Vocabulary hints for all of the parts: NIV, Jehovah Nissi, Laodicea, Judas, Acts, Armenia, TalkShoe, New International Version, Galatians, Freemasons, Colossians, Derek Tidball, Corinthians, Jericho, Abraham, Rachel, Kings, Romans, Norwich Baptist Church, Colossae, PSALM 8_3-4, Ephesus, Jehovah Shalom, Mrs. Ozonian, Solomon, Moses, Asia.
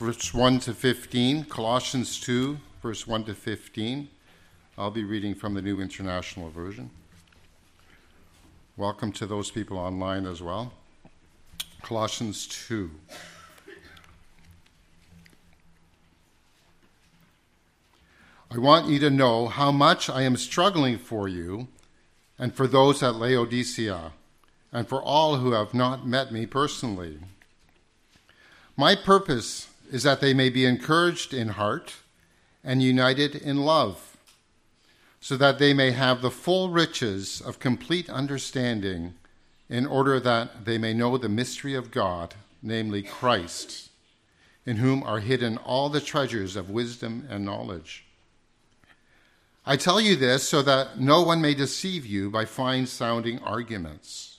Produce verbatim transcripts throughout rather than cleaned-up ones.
verse one to fifteen, Colossians two, verse one to fifteen. I'll be reading from the New International Version. Welcome to those people online as well. Colossians two. I want you to know how much I am struggling for you and for those at Laodicea and for all who have not met me personally. My purpose is that they may be encouraged in heart and united in love, so that they may have the full riches of complete understanding, in order that they may know the mystery of God, namely Christ, in whom are hidden all the treasures of wisdom and knowledge. I tell you this so that no one may deceive you by fine-sounding arguments.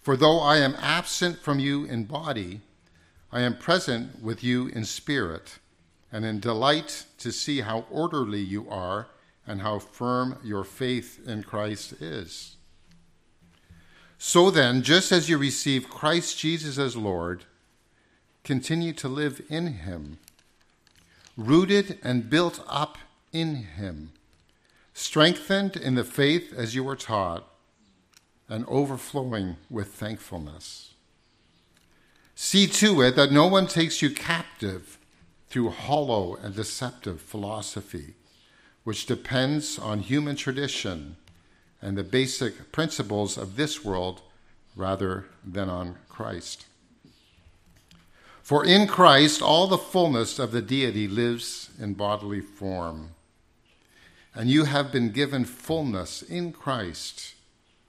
For though I am absent from you in body, I am present with you in spirit, and in delight to see how orderly you are and how firm your faith in Christ is. So then, just as you receive Christ Jesus as Lord, continue to live in him, rooted and built up in him, strengthened in the faith as you were taught, and overflowing with thankfulness. See to it that no one takes you captive through hollow and deceptive philosophy, which depends on human tradition and the basic principles of this world rather than on Christ. For in Christ all the fullness of the deity lives in bodily form. And you have been given fullness in Christ,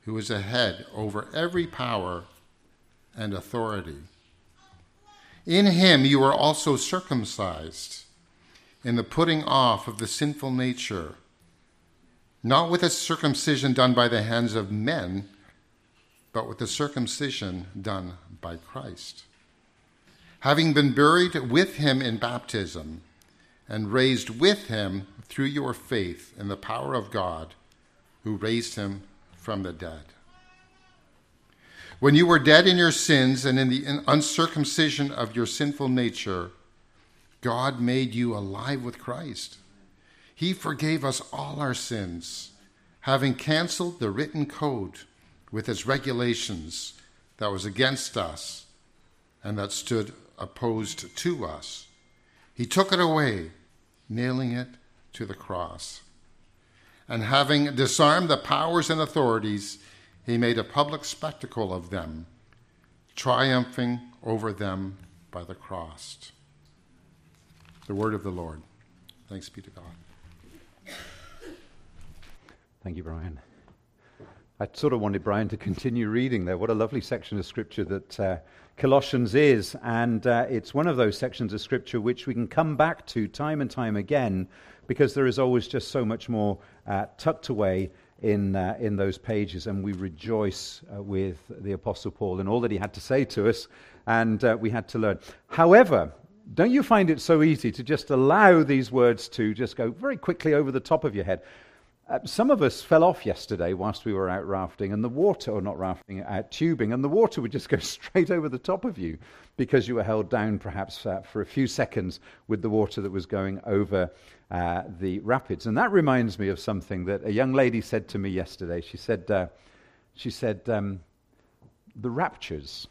who is a head over every power and authority. In him you are also circumcised, in the putting off of the sinful nature, not with a circumcision done by the hands of men, but with the circumcision done by Christ. Having been buried with him in baptism, and raised with him through your faith in the power of God, who raised him from the dead. When you were dead in your sins and in the uncircumcision of your sinful nature, God made you alive with Christ. He forgave us all our sins, having canceled the written code with its regulations that was against us and that stood opposed to us. He took it away, nailing it to the cross. And having disarmed the powers and authorities, he made a public spectacle of them, triumphing over them by the cross. The word of the Lord. Thanks be to God. Thank you, Brian. I sort of wanted Brian to continue reading there. What a lovely section of Scripture that uh, Colossians is. And uh, it's one of those sections of Scripture which we can come back to time and time again, because there is always just so much more uh, tucked away in uh, in those pages, and we rejoice uh, with the Apostle Paul and all that he had to say to us, and uh, we had to learn. However, don't you find it so easy to just allow these words to just go very quickly over the top of your head? Uh, some of us fell off yesterday whilst we were out rafting, and the water, or not rafting, out tubing, and the water would just go straight over the top of you because you were held down perhaps uh, for a few seconds with the water that was going over Uh, the rapids. And that reminds me of something that a young lady said to me yesterday. She said, uh, "She said um, the raptures."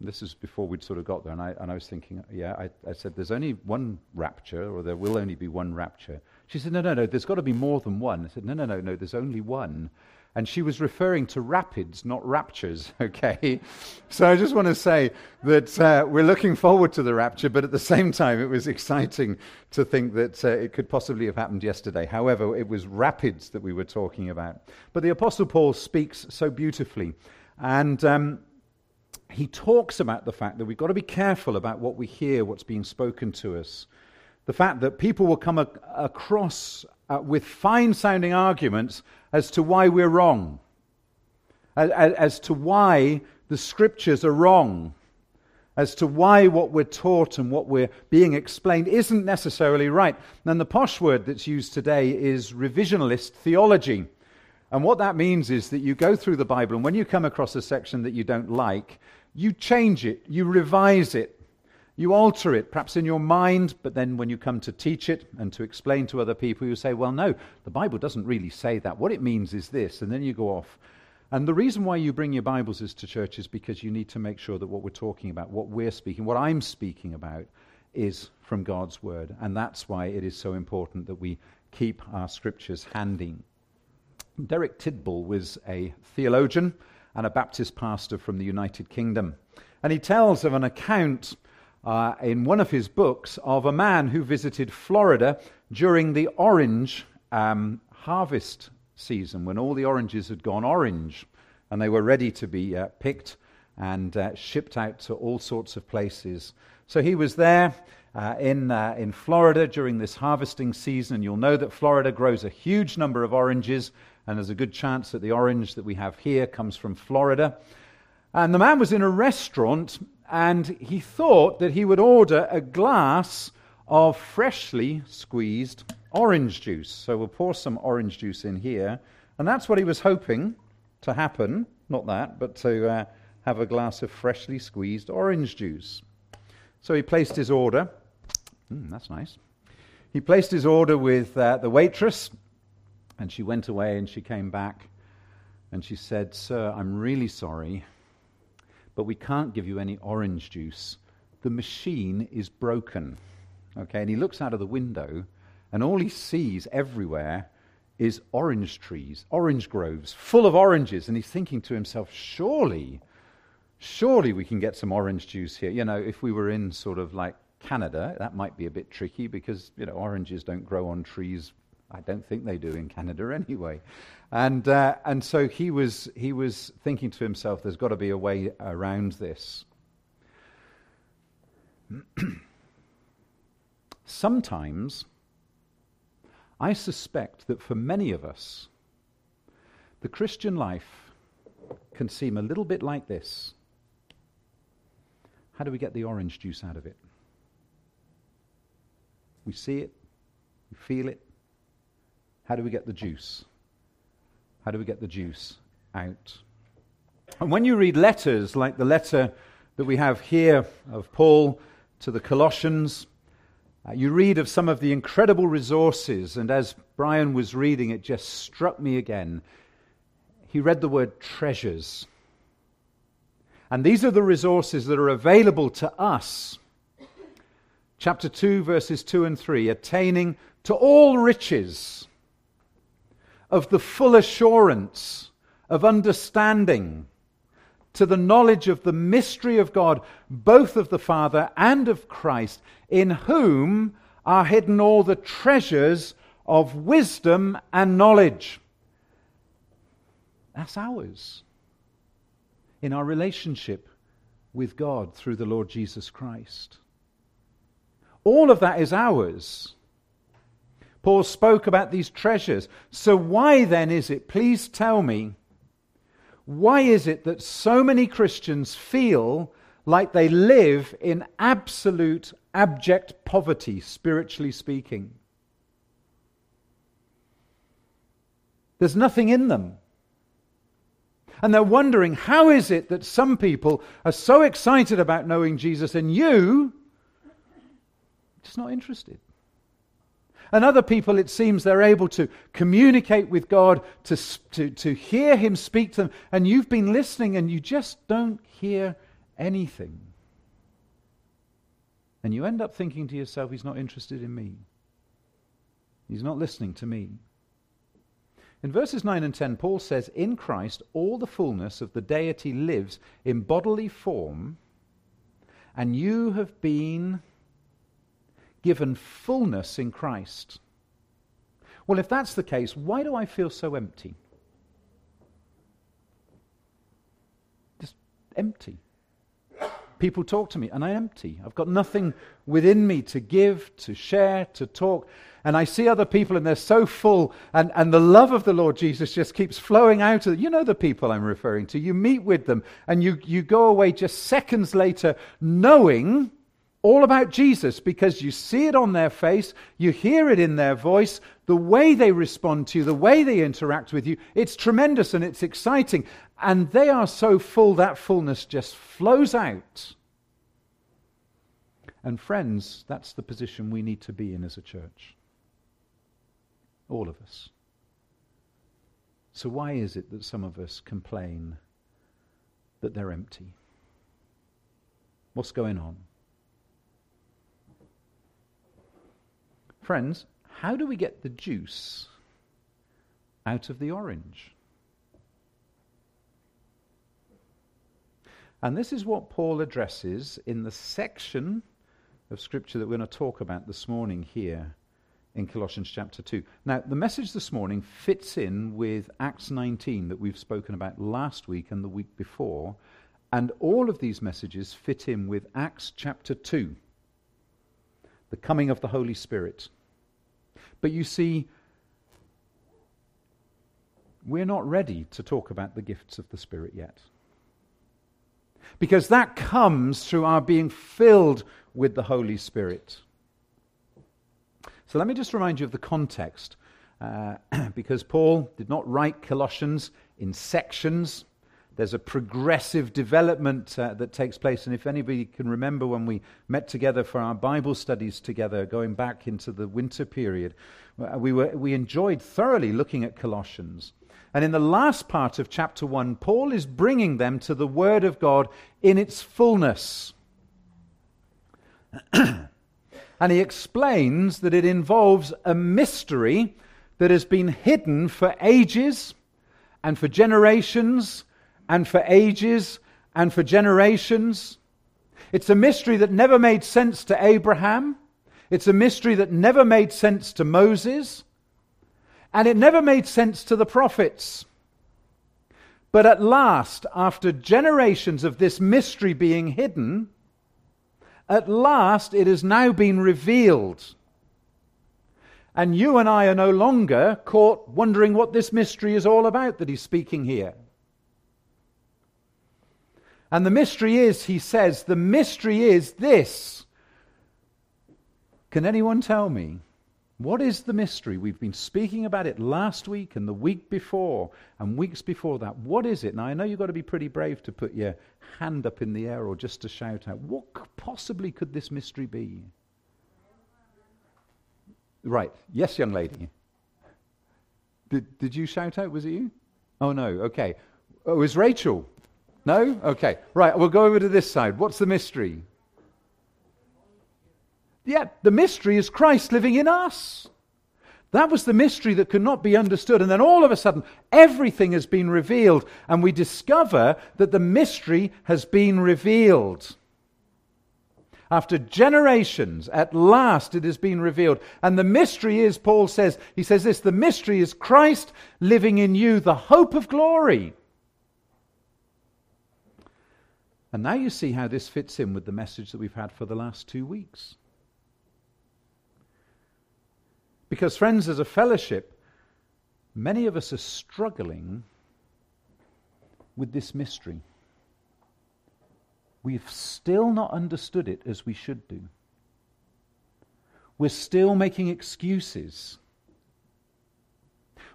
This is before we'd sort of got there, and I and I was thinking, yeah, I, I said, "There's only one rapture, or there will only be one rapture." She said, "No, no, no. There's got to be more than one." I said, "No, no, no, no. There's only one." And she was referring to rapids, not raptures, okay? So I just want to say that uh, we're looking forward to the rapture, but at the same time, it was exciting to think that uh, it could possibly have happened yesterday. However, it was rapids that we were talking about. But the Apostle Paul speaks so beautifully, and um, he talks about the fact that we've got to be careful about what we hear, what's being spoken to us. The fact that people will come a- across uh, with fine-sounding arguments as to why we're wrong, as, as to why the Scriptures are wrong, as to why what we're taught and what we're being explained isn't necessarily right. And the posh word that's used today is revisionist theology. And what that means is that you go through the Bible, and when you come across a section that you don't like, you change it, you revise it. You alter it, perhaps in your mind, but then when you come to teach it and to explain to other people, you say, well, no, the Bible doesn't really say that. What it means is this, and then you go off. And the reason why you bring your Bibles is to church is because you need to make sure that what we're talking about, what we're speaking, what I'm speaking about is from God's Word. And that's why it is so important that we keep our scriptures handy. Derek Tidball was a theologian and a Baptist pastor from the United Kingdom. And he tells of an account Uh, in one of his books of a man who visited Florida during the orange um, harvest season, when all the oranges had gone orange and they were ready to be uh, picked and uh, shipped out to all sorts of places. So he was there uh, in uh, in Florida during this harvesting season. You'll know that Florida grows a huge number of oranges, and there's a good chance that the orange that we have here comes from Florida. And the man was in a restaurant, and he thought that he would order a glass of freshly squeezed orange juice. So we'll pour some orange juice in here. And that's what he was hoping to happen. Not that, but to uh, have a glass of freshly squeezed orange juice. So he placed his order. Mm, that's nice. He placed his order with uh, the waitress. And she went away and she came back. And she said, "Sir, I'm really sorry, but we can't give you any orange juice. The machine is broken." Okay, and he looks out of the window, and all he sees everywhere is orange trees, orange groves, full of oranges. And he's thinking to himself, surely, surely we can get some orange juice here. You know, if we were in sort of like Canada, that might be a bit tricky because, you know, oranges don't grow on trees. I don't think they do in Canada anyway. And uh, and so he was he was thinking to himself, there's got to be a way around this. Sometimes I suspect that for many of us, the Christian life can seem a little bit like this. How do we get the orange juice out of it? We see it, we feel it. How do we get the juice? How do we get the juice out? And when you read letters like the letter that we have here of Paul to the Colossians, uh, you read of some of the incredible resources. And as Brian was reading, it just struck me again. He read the word treasures. And these are the resources that are available to us. Chapter two, verses two and three, attaining to all riches of the full assurance of understanding, to the knowledge of the mystery of God, both of the Father and of Christ, in whom are hidden all the treasures of wisdom and knowledge. That's ours in our relationship with God through the Lord Jesus Christ. All of that is ours. Paul spoke about these treasures. So why then is it, please tell me, why is it that so many Christians feel like they live in absolute, abject poverty, spiritually speaking? There's nothing in them. And they're wondering, how is it that some people are so excited about knowing Jesus and you just not interested? And other people, it seems, they're able to communicate with God, to, to, to hear Him speak to them. And you've been listening and you just don't hear anything. And you end up thinking to yourself, He's not interested in me. He's not listening to me. In verses nine and ten, Paul says, "In Christ all the fullness of the deity lives in bodily form, and you have been given fullness in Christ." Well, if that's the case, why do I feel so empty? Just empty. People talk to me and I'm empty. I've got nothing within me to give, to share, to talk. And I see other people and they're so full, and, and the love of the Lord Jesus just keeps flowing out of them. You know the people I'm referring to. You meet with them and you, you go away just seconds later knowing all about Jesus, because you see it on their face, you hear it in their voice, the way they respond to you, the way they interact with you. It's tremendous and it's exciting. And they are so full, that fullness just flows out. And friends, that's the position we need to be in as a church. All of us. So why is it that some of us complain that they're empty? What's going on? Friends, how do we get the juice out of the orange? And this is what Paul addresses in the section of Scripture that we're going to talk about this morning here in Colossians chapter two. Now, the message this morning fits in with Acts nineteen that we've spoken about last week and the week before, and all of these messages fit in with Acts chapter two, the coming of the Holy Spirit. But you see, we're not ready to talk about the gifts of the Spirit yet. Because that comes through our being filled with the Holy Spirit. So let me just remind you of the context, uh, because Paul did not write Colossians in sections. There's a progressive development uh, that takes place, and if anybody can remember when we met together for our Bible studies together, going back into the winter period, we were we enjoyed thoroughly looking at Colossians. And in the last part of chapter one, Paul is bringing them to the Word of God in its fullness. And he explains that it involves a mystery that has been hidden for ages and for generations and for ages and for generations. It's a mystery that never made sense to Abraham. It's a mystery that never made sense to Moses. And it never made sense to the prophets. But at last, after generations of this mystery being hidden, at last it has now been revealed. And you and I are no longer caught wondering what this mystery is all about that he's speaking here. And the mystery is, he says, the mystery is this. Can anyone tell me? What is the mystery? We've been speaking about it last week and the week before and weeks before that. What is it? Now, I know you've got to be pretty brave to put your hand up in the air or just to shout out. What possibly could this mystery be? Right. Yes, young lady. Did did you shout out? Was it you? Oh, no. Okay. Oh, it was Rachel. No? Okay. Right. We'll go over to this side. What's the mystery? Yeah, the mystery is Christ living in us. That was the mystery that could not be understood. And then all of a sudden, everything has been revealed. And we discover that the mystery has been revealed. After generations, at last it has been revealed. And the mystery is, Paul says, he says this, the mystery is Christ living in you, the hope of glory. And now you see how this fits in with the message that we've had for the last two weeks. Because, friends, as a fellowship, many of us are struggling with this mystery. We've still not understood it as we should do. We're still making excuses.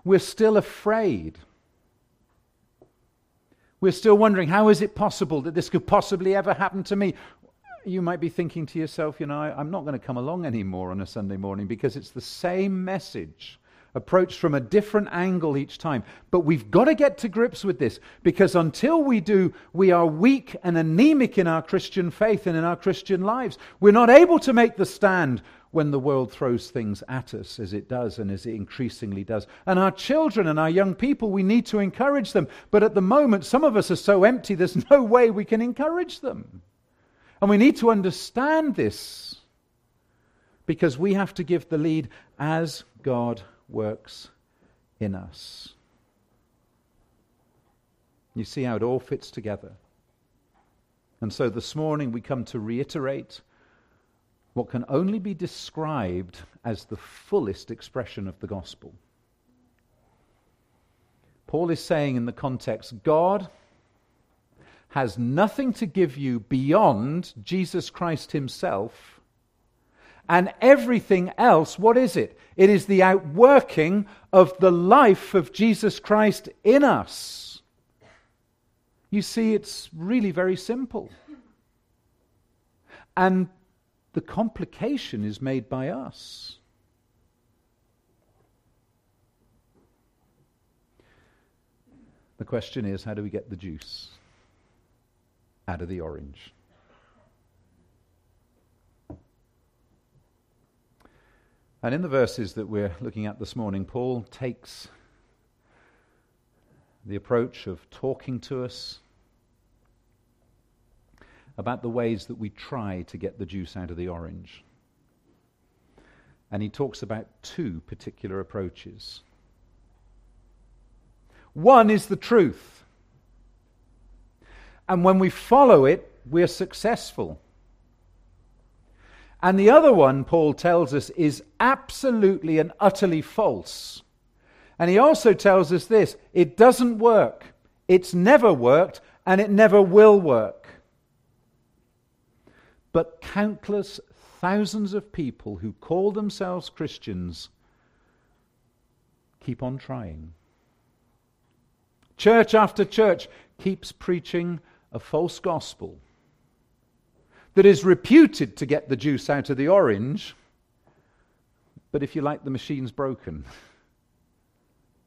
We're still afraid. We're still wondering, how is it possible that this could possibly ever happen to me? You might be thinking to yourself, you know, I'm not going to come along anymore on a Sunday morning because it's the same message approached from a different angle each time. But we've got to get to grips with this, because until we do, we are weak and anemic in our Christian faith and in our Christian lives. We're not able to make the stand when the world throws things at us as it does and as it increasingly does. And our children and our young people, we need to encourage them. But at the moment, some of us are so empty, there's no way we can encourage them. And we need to understand this, because we have to give the lead as God works in us. You see how it all fits together. And so this morning we come to reiterate what can only be described as the fullest expression of the gospel. Paul is saying in the context, God has nothing to give you beyond Jesus Christ himself, and everything else, what is it? It is the outworking of the life of Jesus Christ in us. You see, it's really very simple. And the complication is made by us. The question is, how do we get the juice out of the orange? And in the verses that we're looking at this morning, Paul takes the approach of talking to us about the ways that we try to get the juice out of the orange. And he talks about two particular approaches. One is the truth. And when we follow it, we're successful. And the other one, Paul tells us, is absolutely and utterly false. And he also tells us this: it doesn't work. It's never worked, and it never will work. But countless thousands of people who call themselves Christians keep on trying. Church after church keeps preaching a false gospel that is reputed to get the juice out of the orange, but if you like, the machine's broken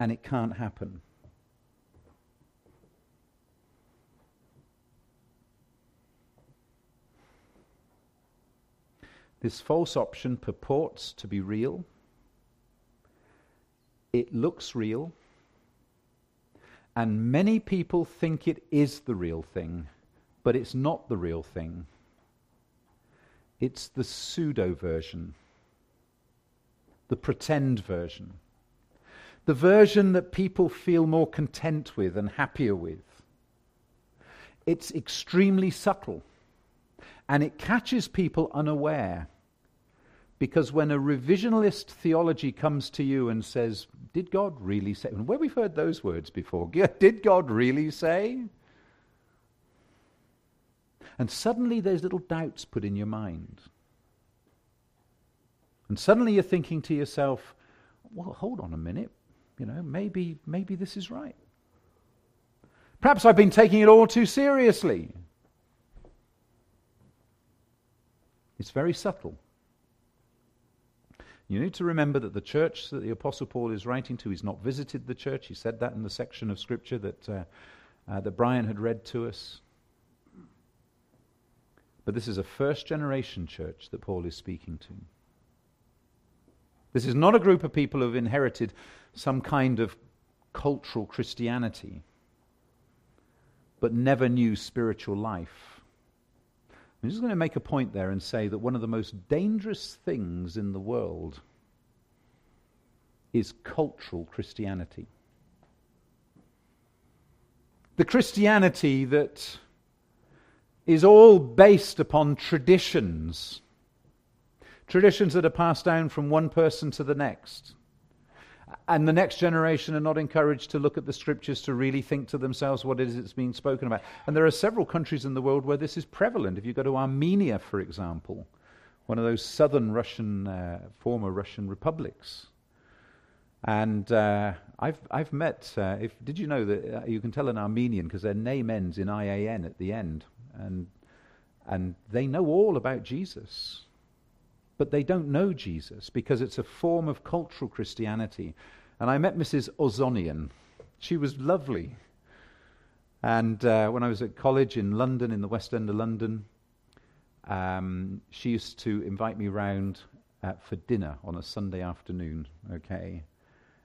and it can't happen. This false option purports to be real. It looks real. And many people think it is the real thing, but it's not the real thing. It's the pseudo version, the pretend version, the version that people feel more content with and happier with. It's extremely subtle, and it catches people unaware, because when a revisionalist theology comes to you and says, did God really say? And where we've heard those words before, did God really say? And suddenly there's little doubts put in your mind. And suddenly you're thinking to yourself, well, hold on a minute, you know, maybe, maybe this is right. Perhaps I've been taking it all too seriously. It's very subtle. You need to remember that the church that the Apostle Paul is writing to, he's not visited the church. He said that in the section of Scripture that, uh, uh, that Brian had read to us. But this is a first-generation church that Paul is speaking to. This is not a group of people who have inherited some kind of cultural Christianity, but never knew spiritual life. I'm just going to make a point there and say that one of the most dangerous things in the world is cultural Christianity. The Christianity that is all based upon traditions. Traditions that are passed down from one person to the next. And the next generation are not encouraged to look at the Scriptures to really think to themselves what it is that's being spoken about. And there are several countries in the world where this is prevalent. If you go to Armenia, for example, one of those southern Russian, uh, former Russian republics. And uh, I've I've met, uh, if did you know that uh, you can tell an Armenian because their name ends in I A N at the end. And and they know all about Jesus. But they don't know Jesus because it's a form of cultural Christianity. And I met Missus Ozonian. She was lovely. And uh, when I was at college in London, in the West End of London, um, she used to invite me round uh, for dinner on a Sunday afternoon, okay?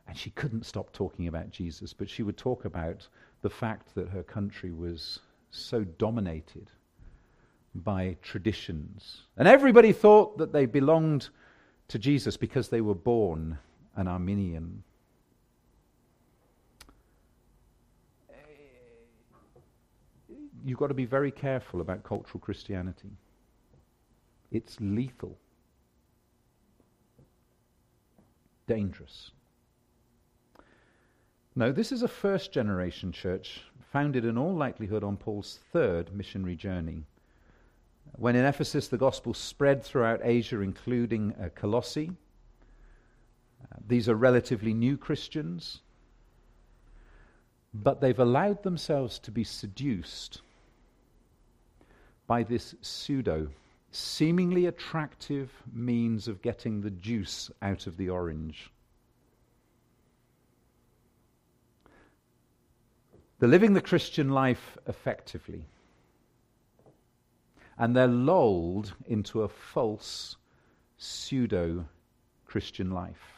And she couldn't stop talking about Jesus, but she would talk about the fact that her country was so dominated by traditions. And everybody thought that they belonged to Jesus because they were born an Armenian. You've got to be very careful about cultural Christianity. It's lethal. Dangerous. No, this is a first-generation church founded in all likelihood on Paul's third missionary journey. When in Ephesus the gospel spread throughout Asia, including uh, Colossae. Uh, these are relatively new Christians, but they've allowed themselves to be seduced by this pseudo, seemingly attractive means of getting the juice out of the orange. They're living the Christian life effectively, and they're lulled into a false pseudo-Christian life.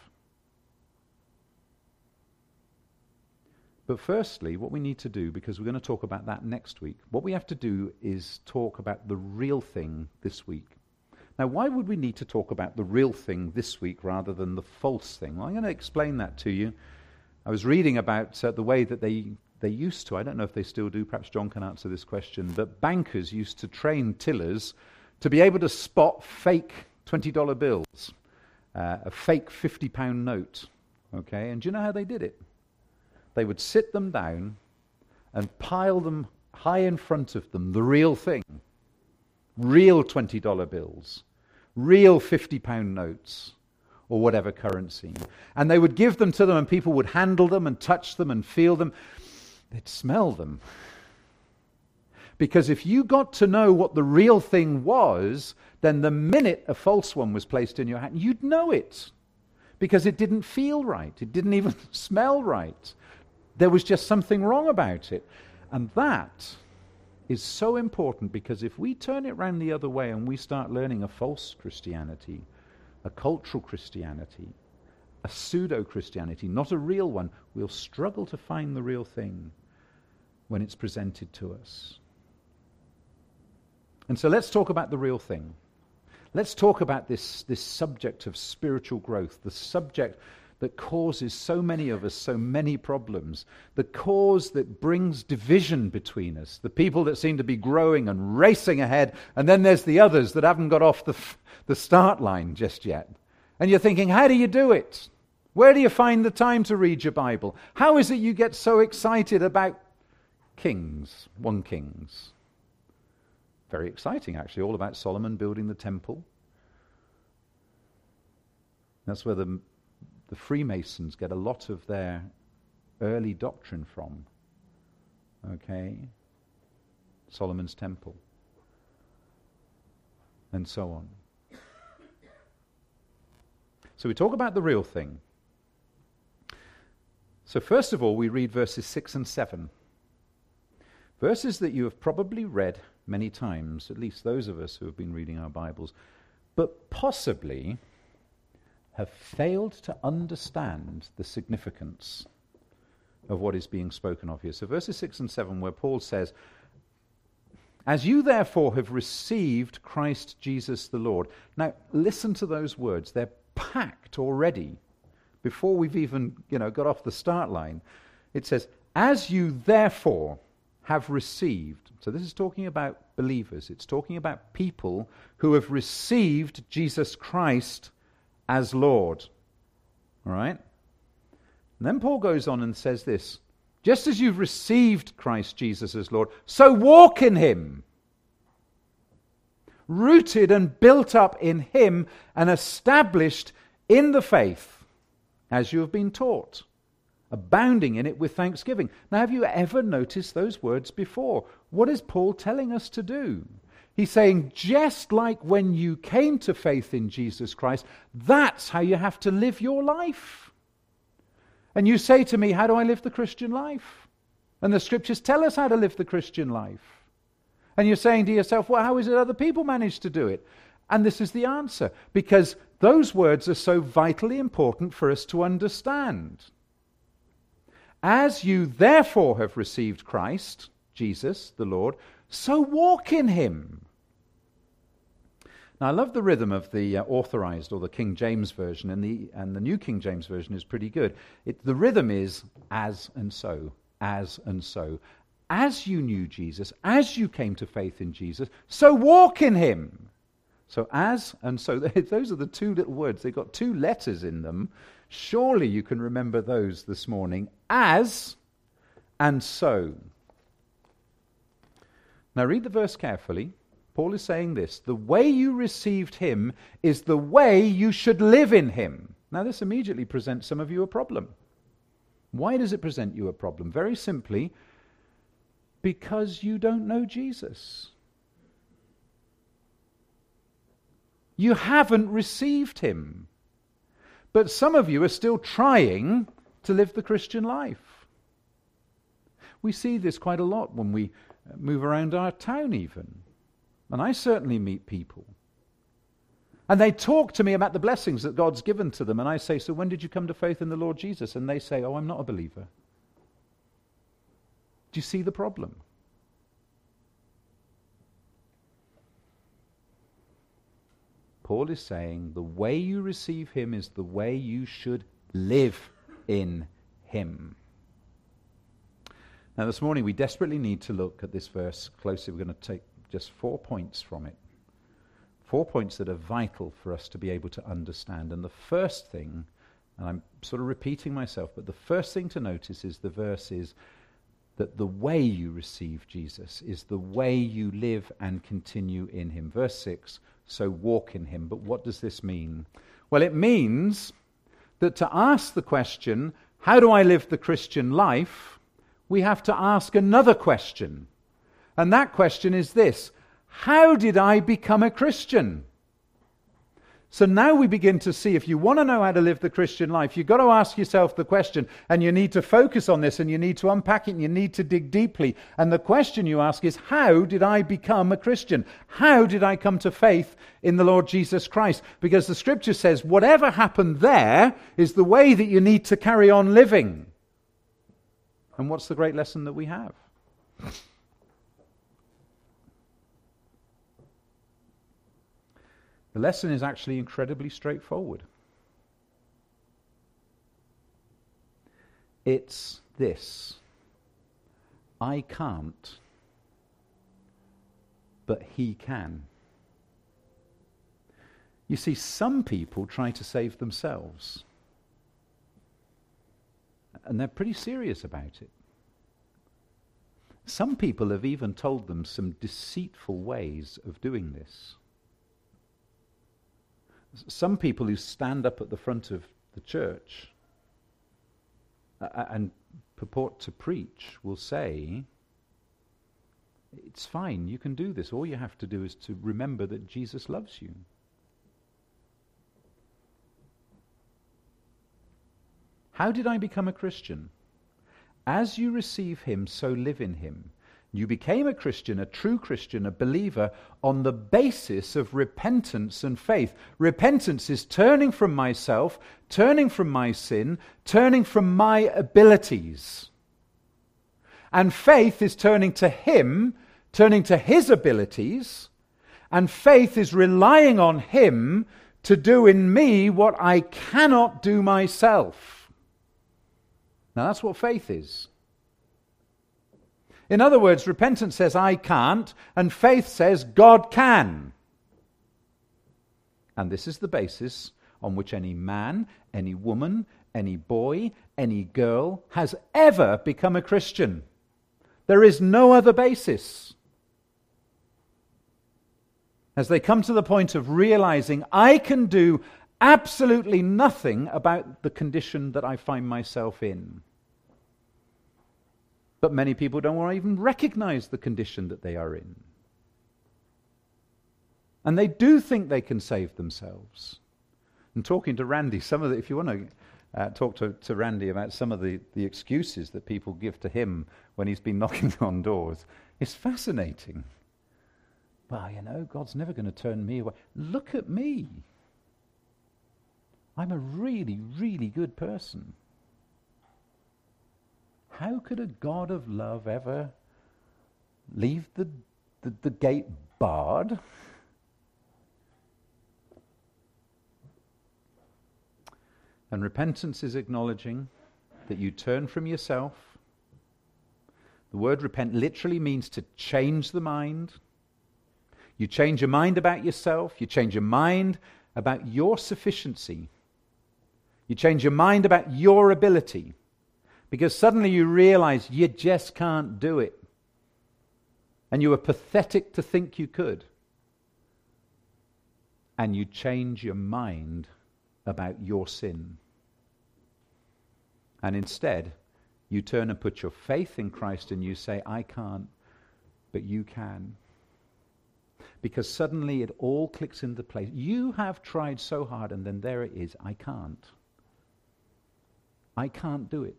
But firstly, what we need to do, because we're going to talk about that next week, what we have to do is talk about the real thing this week. Now, why would we need to talk about the real thing this week rather than the false thing? Well, I'm going to explain that to you. I was reading about uh, the way that they... They used to, I don't know if they still do, perhaps John can answer this question, but bankers used to train tillers to be able to spot fake twenty dollar bills, uh, a fake fifty pound note, okay? And do you know how they did it? They would sit them down and pile them high in front of them, the real thing, real twenty dollar bills, real fifty pound notes, or whatever currency. And they would give them to them, and people would handle them and touch them and feel them. They'd smell them. Because if you got to know what the real thing was, then the minute a false one was placed in your hand, you'd know it. Because it didn't feel right. It didn't even smell right. There was just something wrong about it. And that is so important, because if we turn it round the other way and we start learning a false Christianity, a cultural Christianity, a pseudo-Christianity, not a real one, we'll struggle to find the real thing when it's presented to us. And so let's talk about the real thing. Let's talk about this, this subject of spiritual growth, the subject that causes so many of us so many problems, the cause that brings division between us, the people that seem to be growing and racing ahead, and then there's the others that haven't got off the, f- the start line just yet. And you're thinking, how do you do it? Where do you find the time to read your Bible? How is it you get so excited about Kings, First Kings? Very exciting, actually, all about Solomon building the temple. That's where the, the Freemasons get a lot of their early doctrine from. Okay? Solomon's temple. And so on. So we talk about the real thing. So first of all, we read verses six and seven. Verses that you have probably read many times, at least those of us who have been reading our Bibles, but possibly have failed to understand the significance of what is being spoken of here. So verses six and seven, where Paul says, "As you therefore have received Christ Jesus the Lord." Now, listen to those words. They're packed already before we've even, you know, got off the start line. It says, "As you therefore have received." So this is talking about believers. It's talking about people who have received Jesus Christ as Lord. All right? And then Paul goes on and says this, "Just as you've received Christ Jesus as Lord, so walk in him, rooted and built up in him and established in the faith as you have been taught, abounding in it with thanksgiving." Now, have you ever noticed those words before? What is Paul telling us to do? He's saying, just like when you came to faith in Jesus Christ, that's how you have to live your life. And you say to me, how do I live the Christian life? And the scriptures tell us how to live the Christian life. And you're saying to yourself, well, how is it other people manage to do it? And this is the answer, because those words are so vitally important for us to understand. "As you therefore have received Christ, Jesus, the Lord, so walk in him." Now, I love the rhythm of the uh, Authorized or the King James Version, and the and the New King James Version is pretty good. It, the rhythm is as and so, as and so. As you knew Jesus, as you came to faith in Jesus, so walk in him. So as and so, those are the two little words. They've got two letters in them. Surely you can remember those this morning. As and so. Now read the verse carefully. Paul is saying this: the way you received him is the way you should live in him. Now this immediately presents some of you a problem. Why does it present you a problem? Very simply, because you don't know Jesus. You haven't received him. But some of you are still trying to live the Christian life. We see this quite a lot when we move around our town even. And I certainly meet people. And they talk to me about the blessings that God's given to them. And I say, so when did you come to faith in the Lord Jesus? And they say, oh, I'm not a believer. Do you see the problem? Paul is saying the way you receive him is the way you should live in him. Now this morning we desperately need to look at this verse closely. We're going to take just four points from it. Four points that are vital for us to be able to understand. And the first thing, and I'm sort of repeating myself, but the first thing to notice is the verse is that the way you receive Jesus is the way you live and continue in him. Verse six, so walk in him. But what does this mean? Well, it means that to ask the question, how do I live the Christian life? We have to ask another question. And that question is this: how did I become a Christian? So now we begin to see, if you want to know how to live the Christian life, you've got to ask yourself the question, and you need to focus on this, and you need to unpack it, and you need to dig deeply. And the question you ask is, how did I become a Christian? How did I come to faith in the Lord Jesus Christ? Because the Scripture says, whatever happened there is the way that you need to carry on living. And what's the great lesson that we have? The lesson is actually incredibly straightforward. It's this: I can't, but he can. You see, some people try to save themselves, and they're pretty serious about it. Some people have even told them some deceitful ways of doing this. Some people who stand up at the front of the church and purport to preach will say, it's fine, you can do this. All you have to do is to remember that Jesus loves you. How did I become a Christian? As you receive him, so live in him. You became a Christian, a true Christian, a believer, on the basis of repentance and faith. Repentance is turning from myself, turning from my sin, turning from my abilities. And faith is turning to him, turning to his abilities. And faith is relying on him to do in me what I cannot do myself. Now that's what faith is. In other words, repentance says, I can't, and faith says, God can. And this is the basis on which any man, any woman, any boy, any girl has ever become a Christian. There is no other basis. As they come to the point of realizing, I can do absolutely nothing about the condition that I find myself in. But many people don't want to even recognize the condition that they are in. And they do think they can save themselves. And talking to Randy, some of the, if you want to uh, talk to, to Randy about some of the, the excuses that people give to him when he's been knocking on doors, it's fascinating. Well, you know, God's never going to turn me away. Look at me. I'm a really, really good person. How could a God of love ever leave the, the, the gate barred? And repentance is acknowledging that you turn from yourself. The word repent literally means to change the mind. You change your mind about yourself. You change your mind about your sufficiency. You change your mind about your ability. Because suddenly you realize you just can't do it. And you were pathetic to think you could. And you change your mind about your sin. And instead, you turn and put your faith in Christ and you say, I can't, but you can. because suddenly it all clicks into place. You have tried so hard, and then there it is. I can't. I can't do it.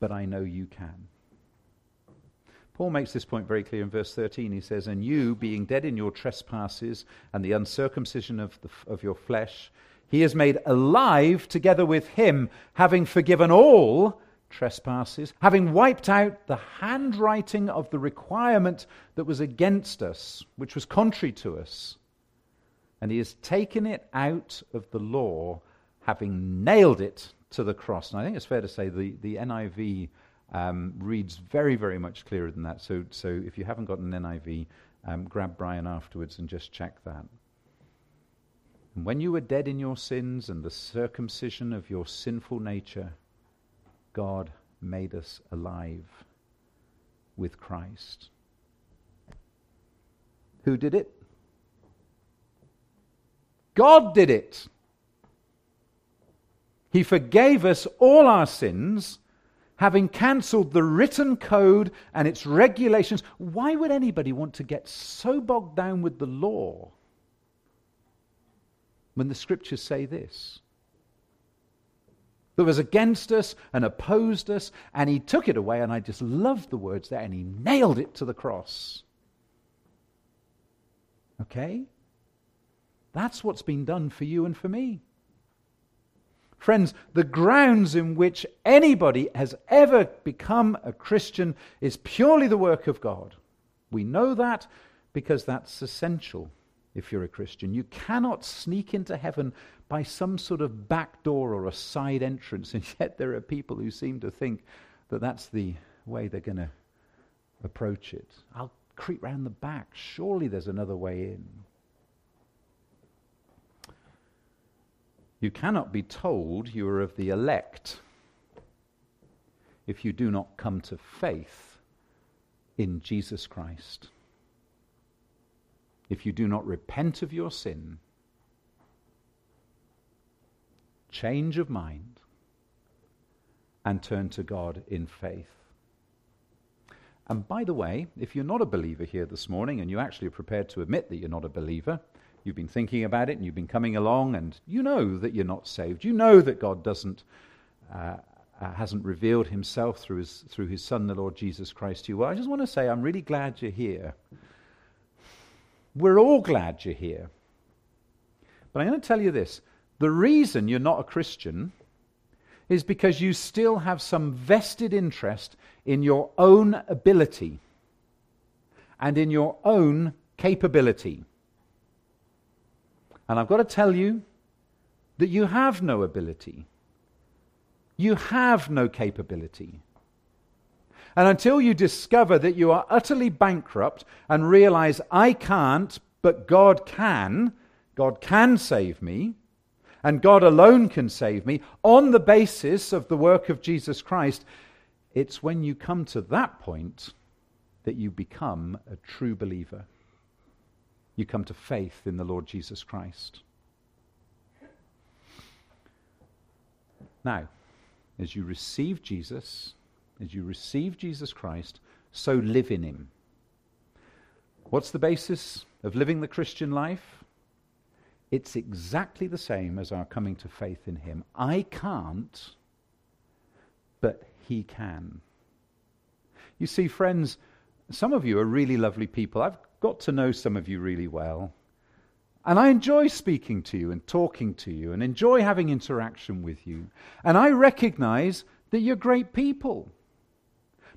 But I know you can. Paul makes this point very clear in verse thirteen. He says, "And you, being dead in your trespasses and the uncircumcision of, the f- of your flesh, he is made alive together with him, having forgiven all trespasses, having wiped out the handwriting of the requirement that was against us, which was contrary to us. And he has taken it out of the law, having nailed it to the cross." And I think it's fair to say the, the N I V Um, reads very, very much clearer than that. So, so if you haven't got an N I V, um, grab Brian afterwards and just check that. "And when you were dead in your sins and the circumcision of your sinful nature, God made us alive with Christ." Who did it? God did it. He forgave us all our sins, having cancelled the written code and its regulations. Why would anybody want to get so bogged down with the law when the scriptures say this? That was against us and opposed us, and he took it away, and I just love the words there, and he nailed it to the cross. Okay? That's what's been done for you and for me. Friends, the grounds in which anybody has ever become a Christian is purely the work of God. We know that because that's essential if you're a Christian. You cannot sneak into heaven by some sort of back door or a side entrance, and yet there are people who seem to think that that's the way they're going to approach it. I'll creep round the back. Surely there's another way in. You cannot be told you are of the elect if you do not come to faith in Jesus Christ. If you do not repent of your sin, change of mind, and turn to God in faith. And by the way, if you're not a believer here this morning and you actually are prepared to admit that you're not a believer, you've been thinking about it and you've been coming along and you know that you're not saved. You know that God doesn't, uh, hasn't revealed himself through his, through his Son, the Lord Jesus Christ to you. Well, I just want to say I'm really glad you're here. We're all glad you're here. But I'm going to tell you this. The reason you're not a Christian is because you still have some vested interest in your own ability and in your own capability. And I've got to tell you that you have no ability. You have no capability. And until you discover that you are utterly bankrupt and realize, I can't, but God can, God can save me, and God alone can save me, on the basis of the work of Jesus Christ, it's when you come to that point that you become a true believer. You come to faith in the Lord Jesus Christ. Now, as you receive Jesus, as you receive Jesus Christ, so live in him. What's the basis of living the Christian life? It's exactly the same as our coming to faith in him. I can't, but he can. You see, friends, some of you are really lovely people. I've got to know some of you really well, and I enjoy speaking to you and talking to you and enjoy having interaction with you, and I recognize that you're great people,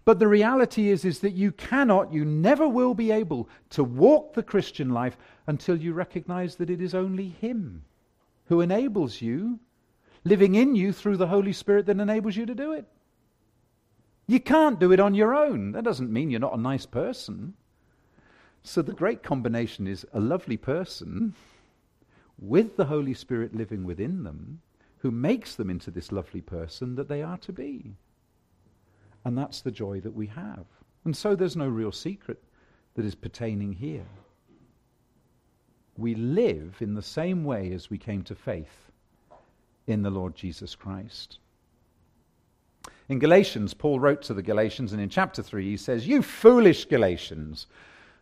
but the reality is is that you cannot, you never will be able to walk the Christian life until you recognize that it is only him who enables you, living in you through the Holy Spirit that enables you to do it. You can't do it on your own. That doesn't mean you're not a nice person. So the great combination is a lovely person with the Holy Spirit living within them who makes them into this lovely person that they are to be. And that's the joy that we have. And so there's no real secret that is pertaining here. We live in the same way as we came to faith in the Lord Jesus Christ. In Galatians, Paul wrote to the Galatians, and in chapter three he says, "You foolish Galatians!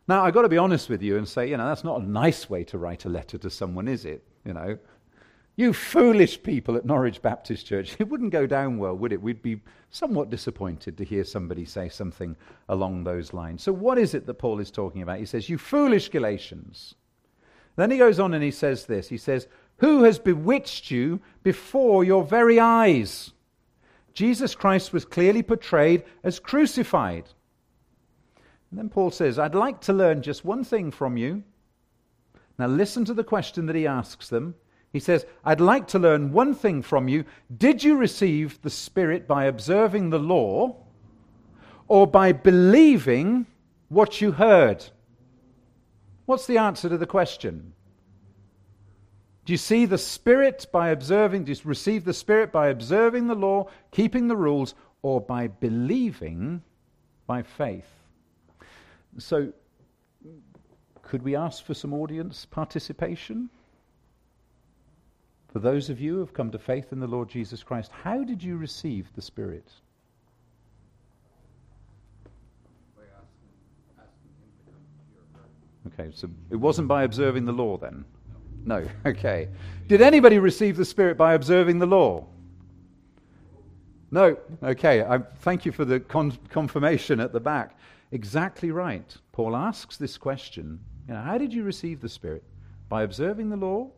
Now, I've got to be honest with you and say, you know, that's not a nice way to write a letter to someone, is it? You know, you foolish people at Norwich Baptist Church, it wouldn't go down well, would it? We'd be somewhat disappointed to hear somebody say something along those lines. So what is it that Paul is talking about? He says, you foolish Galatians. Then he goes on and he says this. He says, who has bewitched you before your very eyes? Jesus Christ was clearly portrayed as crucified. And then Paul says, I'd like to learn just one thing from you. Now listen to the question that he asks them. He says, I'd like to learn one thing from you. Did you receive the Spirit by observing the law or by believing what you heard? What's the answer to the question? Do you see the Spirit by observing, do you receive the Spirit by observing the law, keeping the rules, or by believing by faith? So, could we ask for some audience participation? For those of you who have come to faith in the Lord Jesus Christ, how did you receive the Spirit? Okay, so it wasn't by observing the law then? No, okay. Did anybody receive the Spirit by observing the law? No, okay. I thank you for the con- confirmation at the back. Exactly right. Paul asks this question. You know, how did you receive the Spirit? By observing the law?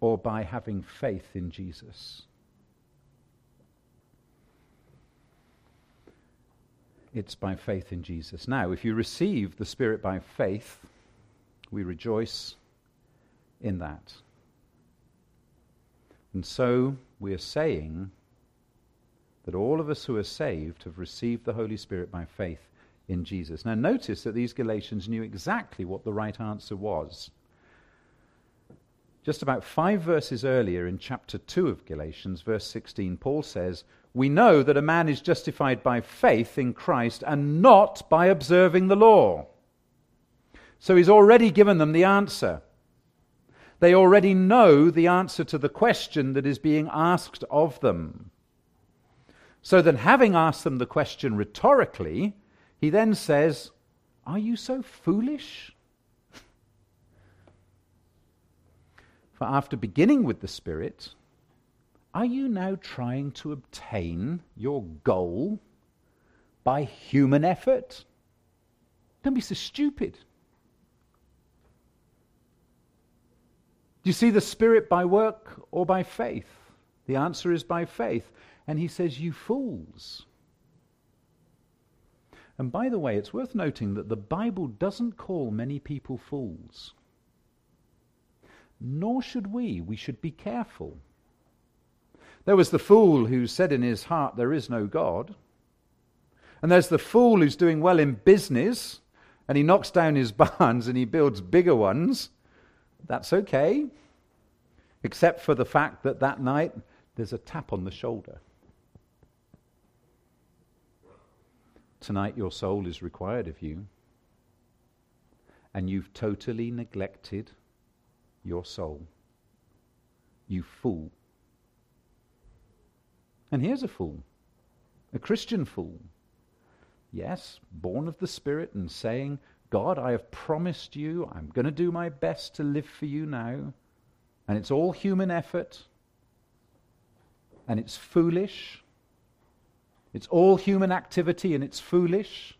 Or by having faith in Jesus? It's by faith in Jesus. Now, if you receive the Spirit by faith, we rejoice in that. And so we are saying that all of us who are saved have received the Holy Spirit by faith in Jesus. Now, notice that these Galatians knew exactly what the right answer was. Just about five verses earlier in chapter two of Galatians, verse sixteen, Paul says, we know that a man is justified by faith in Christ and not by observing the law. So he's already given them the answer. They already know the answer to the question that is being asked of them. So then, having asked them the question rhetorically, he then says, are you so foolish? For after beginning with the Spirit, are you now trying to obtain your goal by human effort? Don't be so stupid. Do you see the Spirit by work or by faith? The answer is by faith. And he says, you fools. And by the way, it's worth noting that the Bible doesn't call many people fools. Nor should we. We should be careful. There was the fool who said in his heart, there is no God. And there's the fool who's doing well in business, and he knocks down his barns and he builds bigger ones. That's okay, except for the fact that that night there's a tap on the shoulder. Tonight your soul is required of you, and you've totally neglected your soul. You fool. And here's a fool, a Christian fool. Yes, born of the Spirit and saying, God, I have promised you, I'm going to do my best to live for you now. And it's all human effort. And it's foolish. It's all human activity and it's foolish.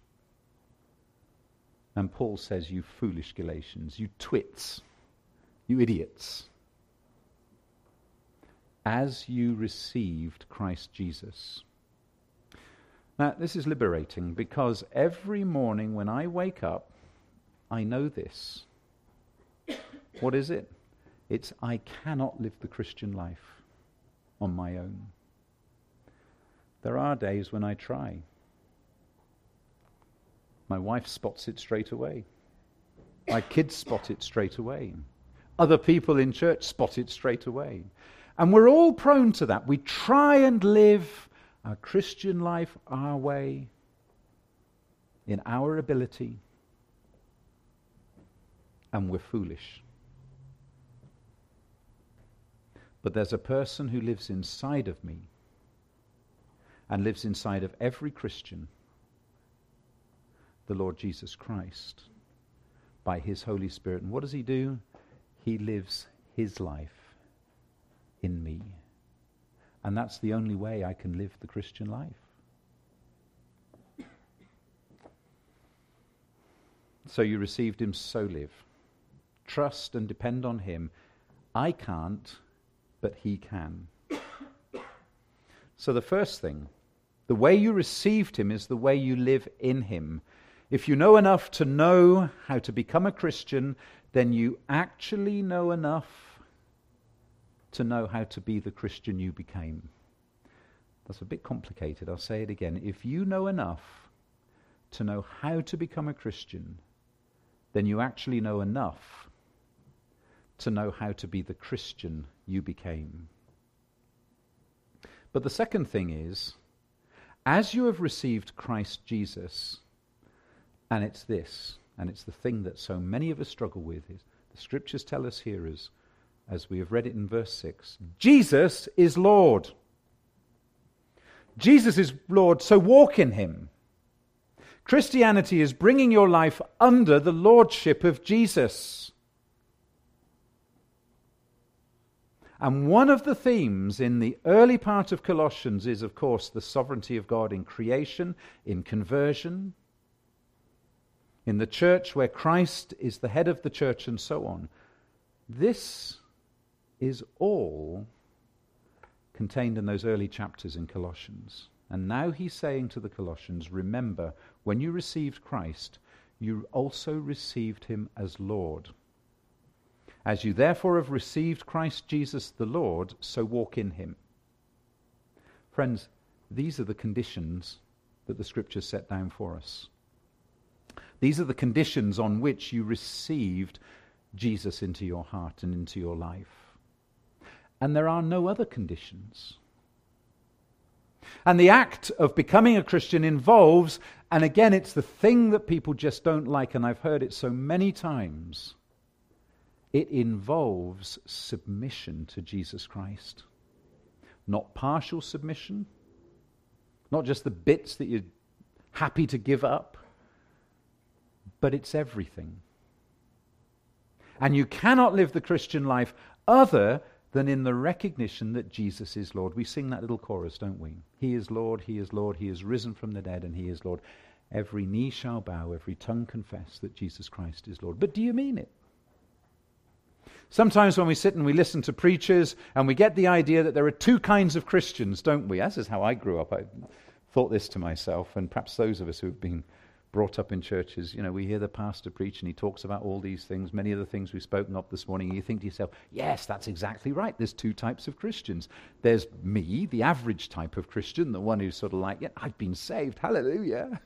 And Paul says, you foolish Galatians, you twits, you idiots. As you received Christ Jesus. Now, this is liberating because every morning when I wake up, I know this. What is it? It's I cannot live the Christian life on my own. There are days when I try. My wife spots it straight away. My kids spot it straight away. Other people in church spot it straight away. And we're all prone to that. We try and live our Christian life our way, in our ability, and we're foolish. But there's a person who lives inside of me and lives inside of every Christian the Lord Jesus Christ by his Holy Spirit. And what does he do? He lives his life in me. And that's the only way I can live the Christian life. So you received him, so live. Trust and depend on him. I can't, but he can. So the first thing, the way you received him is the way you live in him. If you know enough to know how to become a Christian, then you actually know enough to know how to be the Christian you became. That's a bit complicated. I'll say it again. If you know enough to know how to become a Christian, then you actually know enough to know how to be the Christian you became. But the second thing is, as you have received Christ Jesus, and it's this, and it's the thing that so many of us struggle with, is the scriptures tell us here, as, as we have read it in verse six, Jesus is Lord. Jesus is Lord, so walk in him. Christianity is bringing your life under the lordship of Jesus. And one of the themes in the early part of Colossians is, of course, the sovereignty of God in creation, in conversion, in the church where Christ is the head of the church, and so on. This is all contained in those early chapters in Colossians. And now he's saying to the Colossians, remember, when you received Christ, you also received him as Lord. As you therefore have received Christ Jesus the Lord, so walk in him. Friends, these are the conditions that the Scriptures set down for us. These are the conditions on which you received Jesus into your heart and into your life. And there are no other conditions. And the act of becoming a Christian involves, and again, it's the thing that people just don't like, and I've heard it so many times, it involves submission to Jesus Christ. Not partial submission, not just the bits that you're happy to give up, but it's everything. And you cannot live the Christian life other than in the recognition that Jesus is Lord. We sing that little chorus, don't we? He is Lord, he is Lord, he is risen from the dead, and he is Lord. Every knee shall bow, every tongue confess that Jesus Christ is Lord. But do you mean it? Sometimes when we sit and we listen to preachers and we get the idea that there are two kinds of Christians, don't we? This is how I grew up. I thought this to myself, and perhaps those of us who have been brought up in churches, you know, we hear the pastor preach and he talks about all these things, many of the things we've spoken of this morning, and you think to yourself, yes, that's exactly right. There's two types of Christians. There's me, the average type of Christian, the one who's sort of like, yeah, I've been saved, hallelujah.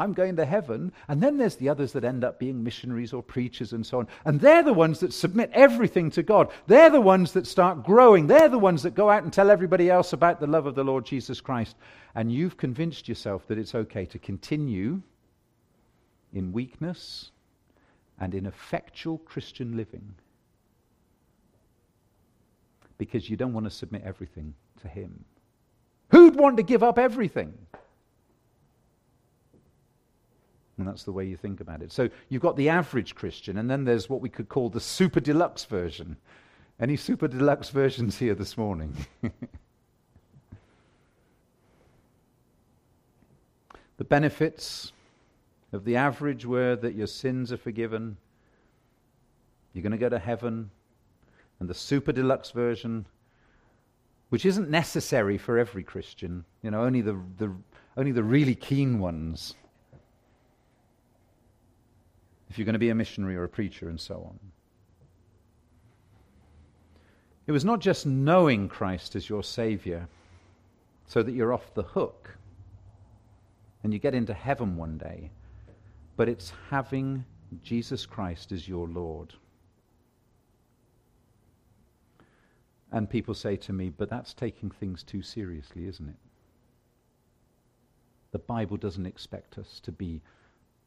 I'm going to heaven. And then there's the others that end up being missionaries or preachers and so on. And they're the ones that submit everything to God. They're the ones that start growing. They're the ones that go out and tell everybody else about the love of the Lord Jesus Christ. And you've convinced yourself that it's okay to continue in weakness and in effectual Christian living because you don't want to submit everything to him. Who'd want to give up everything? And that's the way you think about it. So you've got the average Christian, and then there's what we could call the super deluxe version. Any super deluxe versions here this morning? The benefits of the average were that your sins are forgiven, you're going to go to heaven, and the super deluxe version, which isn't necessary for every Christian, you know, only the, the only the really keen ones. If you're going to be a missionary or a preacher and so on. It was not just knowing Christ as your Savior so that you're off the hook and you get into heaven one day, but it's having Jesus Christ as your Lord. And people say to me, but that's taking things too seriously, isn't it? The Bible doesn't expect us to be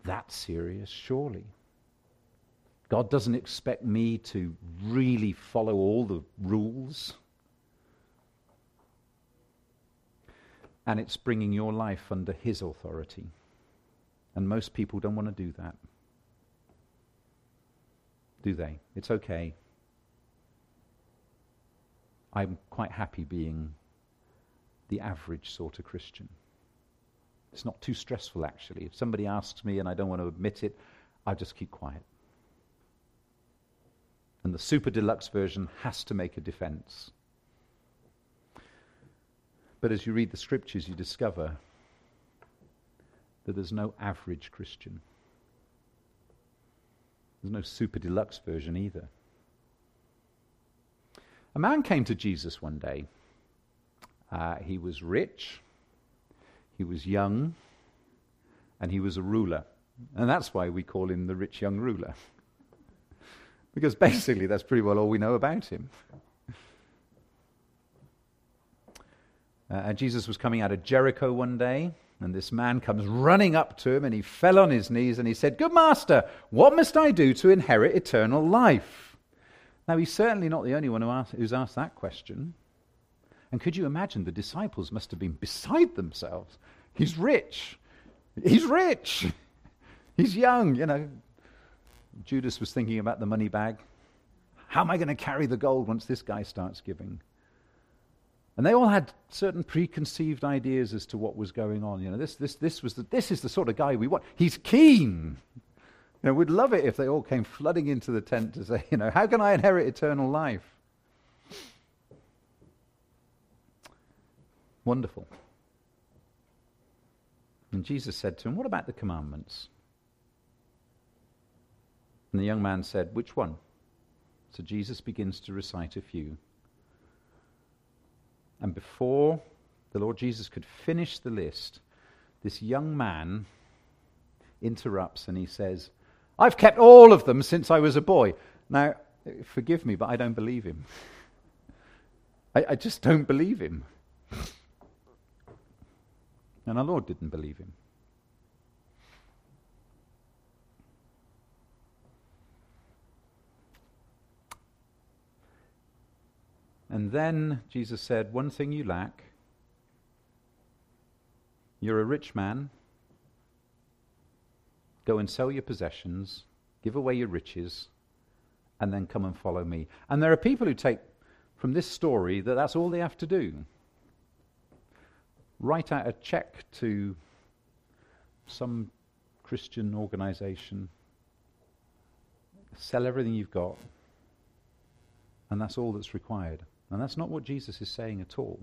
that serious, surely. God doesn't expect me to really follow all the rules. And it's bringing your life under his authority And most people don't want to do that, do they? It's okay. I'm quite happy being the average sort of Christian. It's not too stressful, actually. If somebody asks me and I don't want to admit it, I'll just keep quiet. And the super deluxe version has to make a defense. But as you read the scriptures, you discover that there's no average Christian. There's no super deluxe version either. A man came to Jesus one day. Uh, he was rich, he was young, and he was a ruler. And that's why we call him the rich young ruler. Because basically that's pretty well all we know about him. Uh, and Jesus was coming out of Jericho one day, and this man comes running up to him, and he fell on his knees, and he said, "Good master, what must I do to inherit eternal life?" Now, he's certainly not the only one who asked, who's asked that question. And could you imagine the disciples must have been beside themselves? He's rich. He's rich. He's young, you know. Judas was thinking about the money bag. How am I going to carry the gold once this guy starts giving? And they all had certain preconceived ideas as to what was going on. You know, this this this was the, this is the sort of guy we want. He's keen. You know, we'd love it if they all came flooding into the tent to say, you know, how can I inherit eternal life? Wonderful. And Jesus said to him, "What about the commandments?" And the young man said, "Which one?" So Jesus begins to recite a few. And before the Lord Jesus could finish the list, this young man interrupts and he says, "I've kept all of them since I was a boy." Now, forgive me, but I don't believe him. I, I just don't believe him. And our Lord didn't believe him. And then Jesus said, "One thing you lack. You're a rich man. Go and sell your possessions, give away your riches, and then come and follow me." And there are people who take from this story that that's all they have to do. Write out a check to some Christian organization, sell everything you've got, and that's all that's required. And that's not what Jesus is saying at all.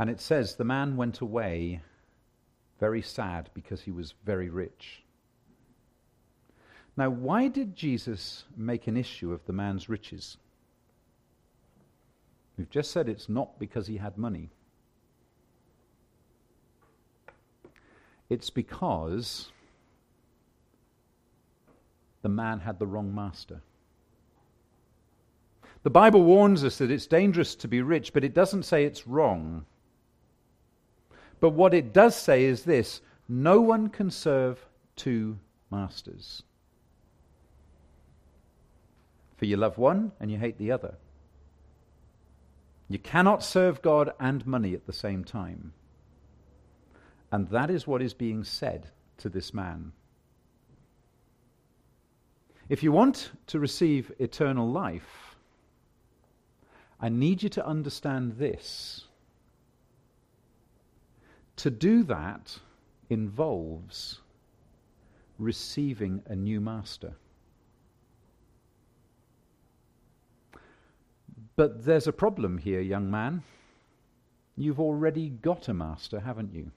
And it says, the man went away very sad because he was very rich. Now, why did Jesus make an issue of the man's riches? We've just said it's not because he had money. It's because the man had the wrong master. The Bible warns us that it's dangerous to be rich, but it doesn't say it's wrong. But what it does say is this: no one can serve two masters. For you love one and you hate the other. You cannot serve God and money at the same time. And that is what is being said to this man. If you want to receive eternal life, I need you to understand this. To do that involves receiving a new master. But there's a problem here, young man. You've already got a master, haven't you?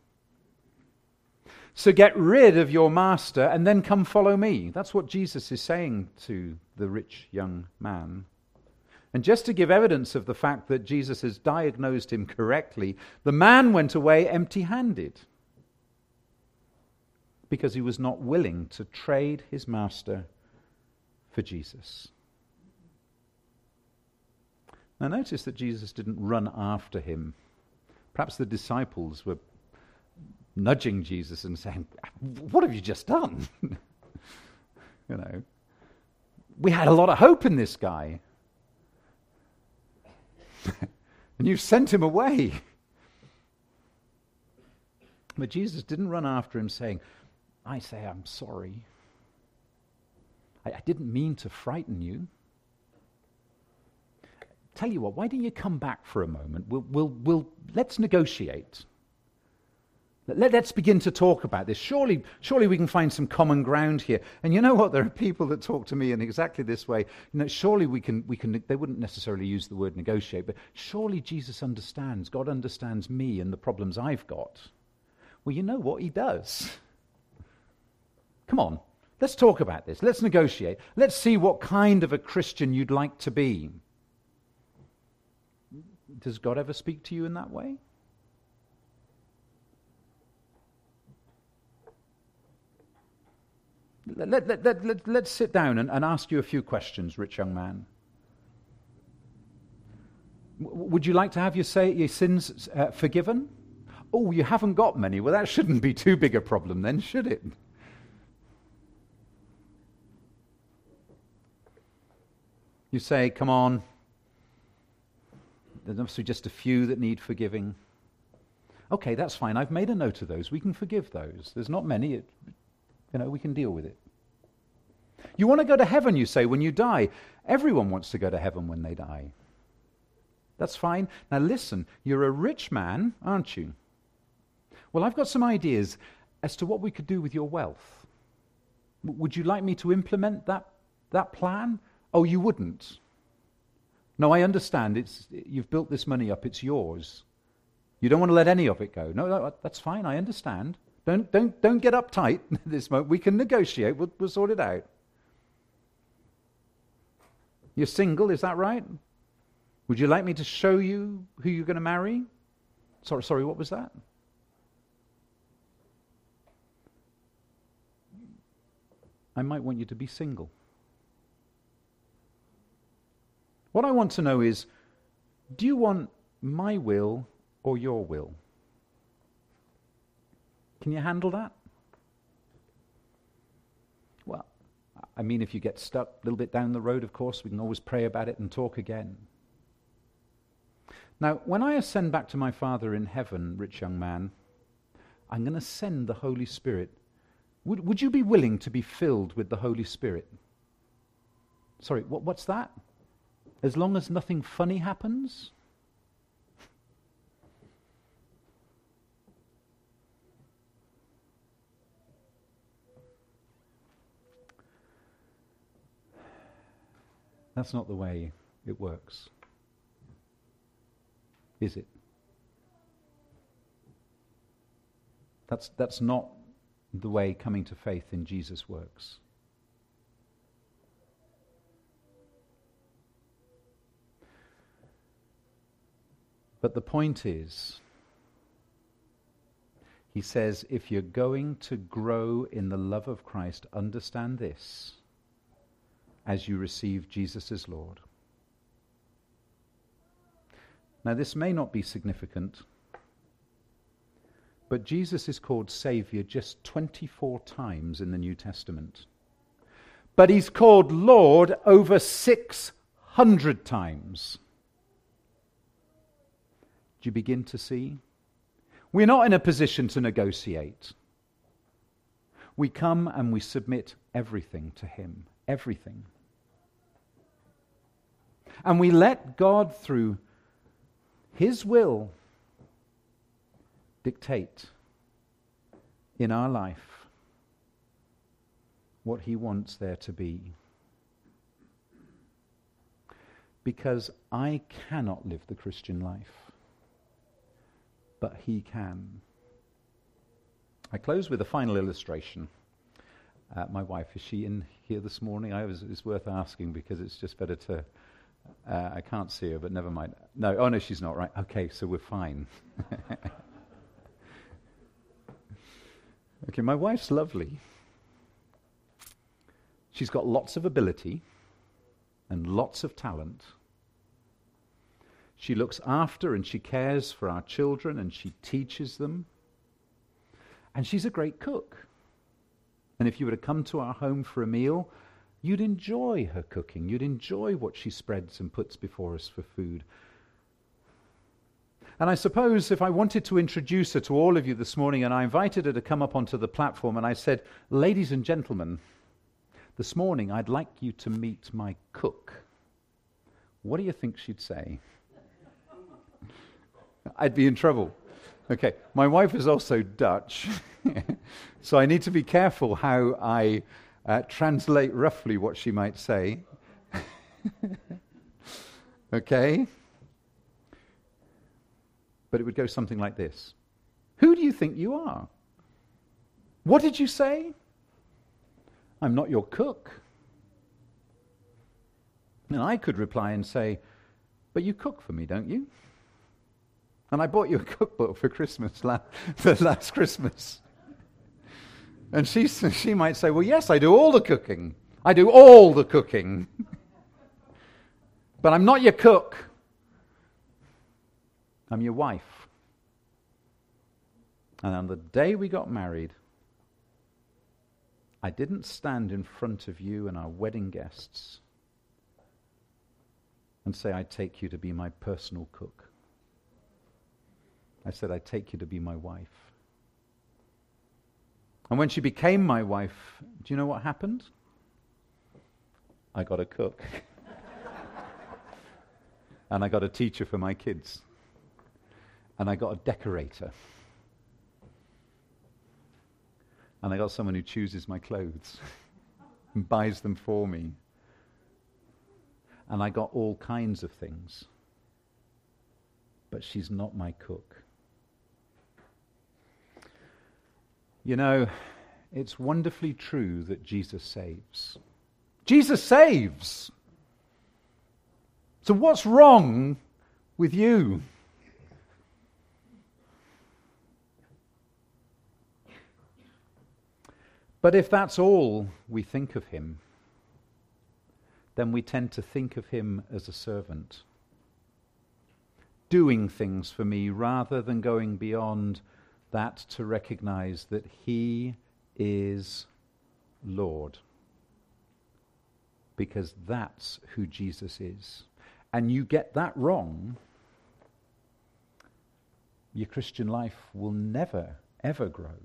So get rid of your master and then come follow me. That's what Jesus is saying to the rich young man. And just to give evidence of the fact that Jesus has diagnosed him correctly, the man went away empty-handed because he was not willing to trade his master for Jesus. Now notice that Jesus didn't run after him. Perhaps the disciples were nudging Jesus and saying, "What have you just done?" You know, we had a lot of hope in this guy. and you've sent him away. But Jesus didn't run after him saying, I say I'm sorry. I, I didn't mean to frighten you. Tell you what, why don't you come back for a moment? We'll, we'll, we'll let's negotiate. Let, let's begin to talk about this. Surely, surely we can find some common ground here. And you know what? There are people that talk to me in exactly this way. You know, surely we can, we can. They wouldn't necessarily use the word negotiate, but surely Jesus understands. God understands me and the problems I've got. Well, you know what? He does. Come on, let's talk about this. Let's negotiate. Let's see what kind of a Christian you'd like to be. Does God ever speak to you in that way? Let, let, let, let, let, let's sit down and, and ask you a few questions, rich young man. W- would you like to have your, say, your sins uh, forgiven? Oh, you haven't got many. Well, that shouldn't be too big a problem then, should it? You say, come on. There's obviously just a few that need forgiving. Okay, that's fine. I've made a note of those. We can forgive those. There's not many. It, you know, we can deal with it. You want to go to heaven, you say, when you die. Everyone wants to go to heaven when they die. That's fine. Now listen, you're a rich man, aren't you? Well, I've got some ideas as to what we could do with your wealth. W- would you like me to implement that, that plan? Oh, you wouldn't. No, I understand. It's, you've built this money up. It's yours. You don't want to let any of it go. No, no, that's fine. I understand. Don't, don't, don't get uptight at this moment. We can negotiate. We'll, we'll sort it out. You're single, is that right? Would you like me to show you who you're going to marry? Sorry, sorry, what was that? I might want you to be single. What I want to know is, do you want my will or your will? Can you handle that? Well, I mean, if you get stuck a little bit down the road, of course, we can always pray about it and talk again. Now, when I ascend back to my Father in heaven, rich young man, I'm going to send the Holy Spirit. Would, would you be willing to be filled with the Holy Spirit? Sorry, what, what's that? As long as nothing funny happens? That's not the way it works, is it? That's, that's not the way coming to faith in Jesus works. But the point is, he says, if you're going to grow in the love of Christ, understand this, as you receive Jesus as Lord. Now, this may not be significant, but Jesus is called Savior just twenty-four times in the New Testament. But he's called Lord over six hundred times. Do you begin to see? We're not in a position to negotiate. We come and we submit everything to him, everything. And we let God, through his will, dictate in our life what he wants there to be. Because I cannot live the Christian life. But he can. I close with a final illustration. Uh, my wife, is she in here this morning? I was, it's worth asking because it's just better to... Uh, I can't see her, but never mind. No, oh no, she's not, right? Okay, so we're fine. Okay, my wife's lovely. She's got lots of ability and lots of talent. She looks after and she cares for our children and she teaches them. And she's a great cook. And if you were to come to our home for a meal, you'd enjoy her cooking. You'd enjoy what she spreads and puts before us for food. And I suppose if I wanted to introduce her to all of you this morning, and I invited her to come up onto the platform, and I said, ladies and gentlemen, this morning I'd like you to meet my cook, what do you think she'd say? I'd be in trouble. Okay, my wife is also Dutch, so I need to be careful how I uh, translate roughly what she might say. Okay? But it would go something like this. Who do you think you are? What did you say? I'm not your cook. And I could reply and say, but you cook for me, don't you? And I bought you a cookbook for Christmas, la- for last Christmas. And she she might say, well, yes, I do all the cooking. I do all the cooking. But I'm not your cook. I'm your wife. And on the day we got married, I didn't stand in front of you and our wedding guests and say, I take you to be my personal cook. I said, I take you to be my wife. And when she became my wife, do you know what happened? I got a cook. And I got a teacher for my kids. And I got a decorator. And I got someone who chooses my clothes and buys them for me. And I got all kinds of things. But she's not my cook. You know, it's wonderfully true that Jesus saves. Jesus saves! So what's wrong with you? But if that's all we think of him, then we tend to think of him as a servant, doing things for me rather than going beyond that to recognize that he is Lord. Because that's who Jesus is. And you get that wrong, your Christian life will never, ever grow.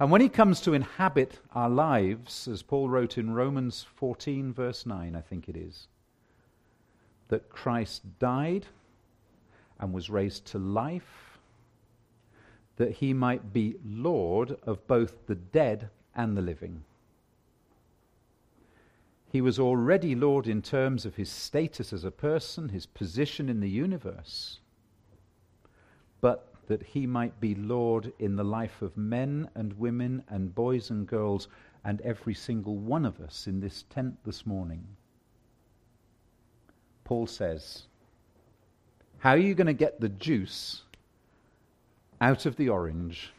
And when he comes to inhabit our lives, as Paul wrote in Romans fourteen, verse nine, I think it is, that Christ died and was raised to life, that he might be Lord of both the dead and the living. He was already Lord in terms of his status as a person, his position in the universe, but that he might be Lord in the life of men and women and boys and girls and every single one of us in this tent this morning. Paul says, how are you going to get the juice out of the orange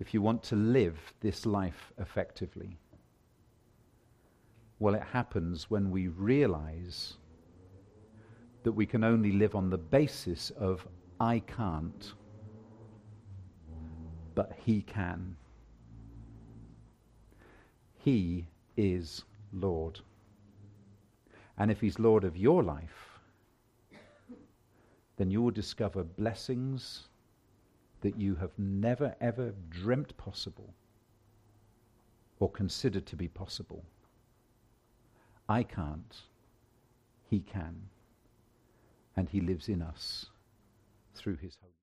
if you want to live this life effectively? Well, it happens when we realize that we can only live on the basis of I can't, but he can. He is Lord. And if he's Lord of your life, then you will discover blessings that you have never, ever dreamt possible or considered to be possible. I can't. He can. And he lives in us through his Holy Spirit.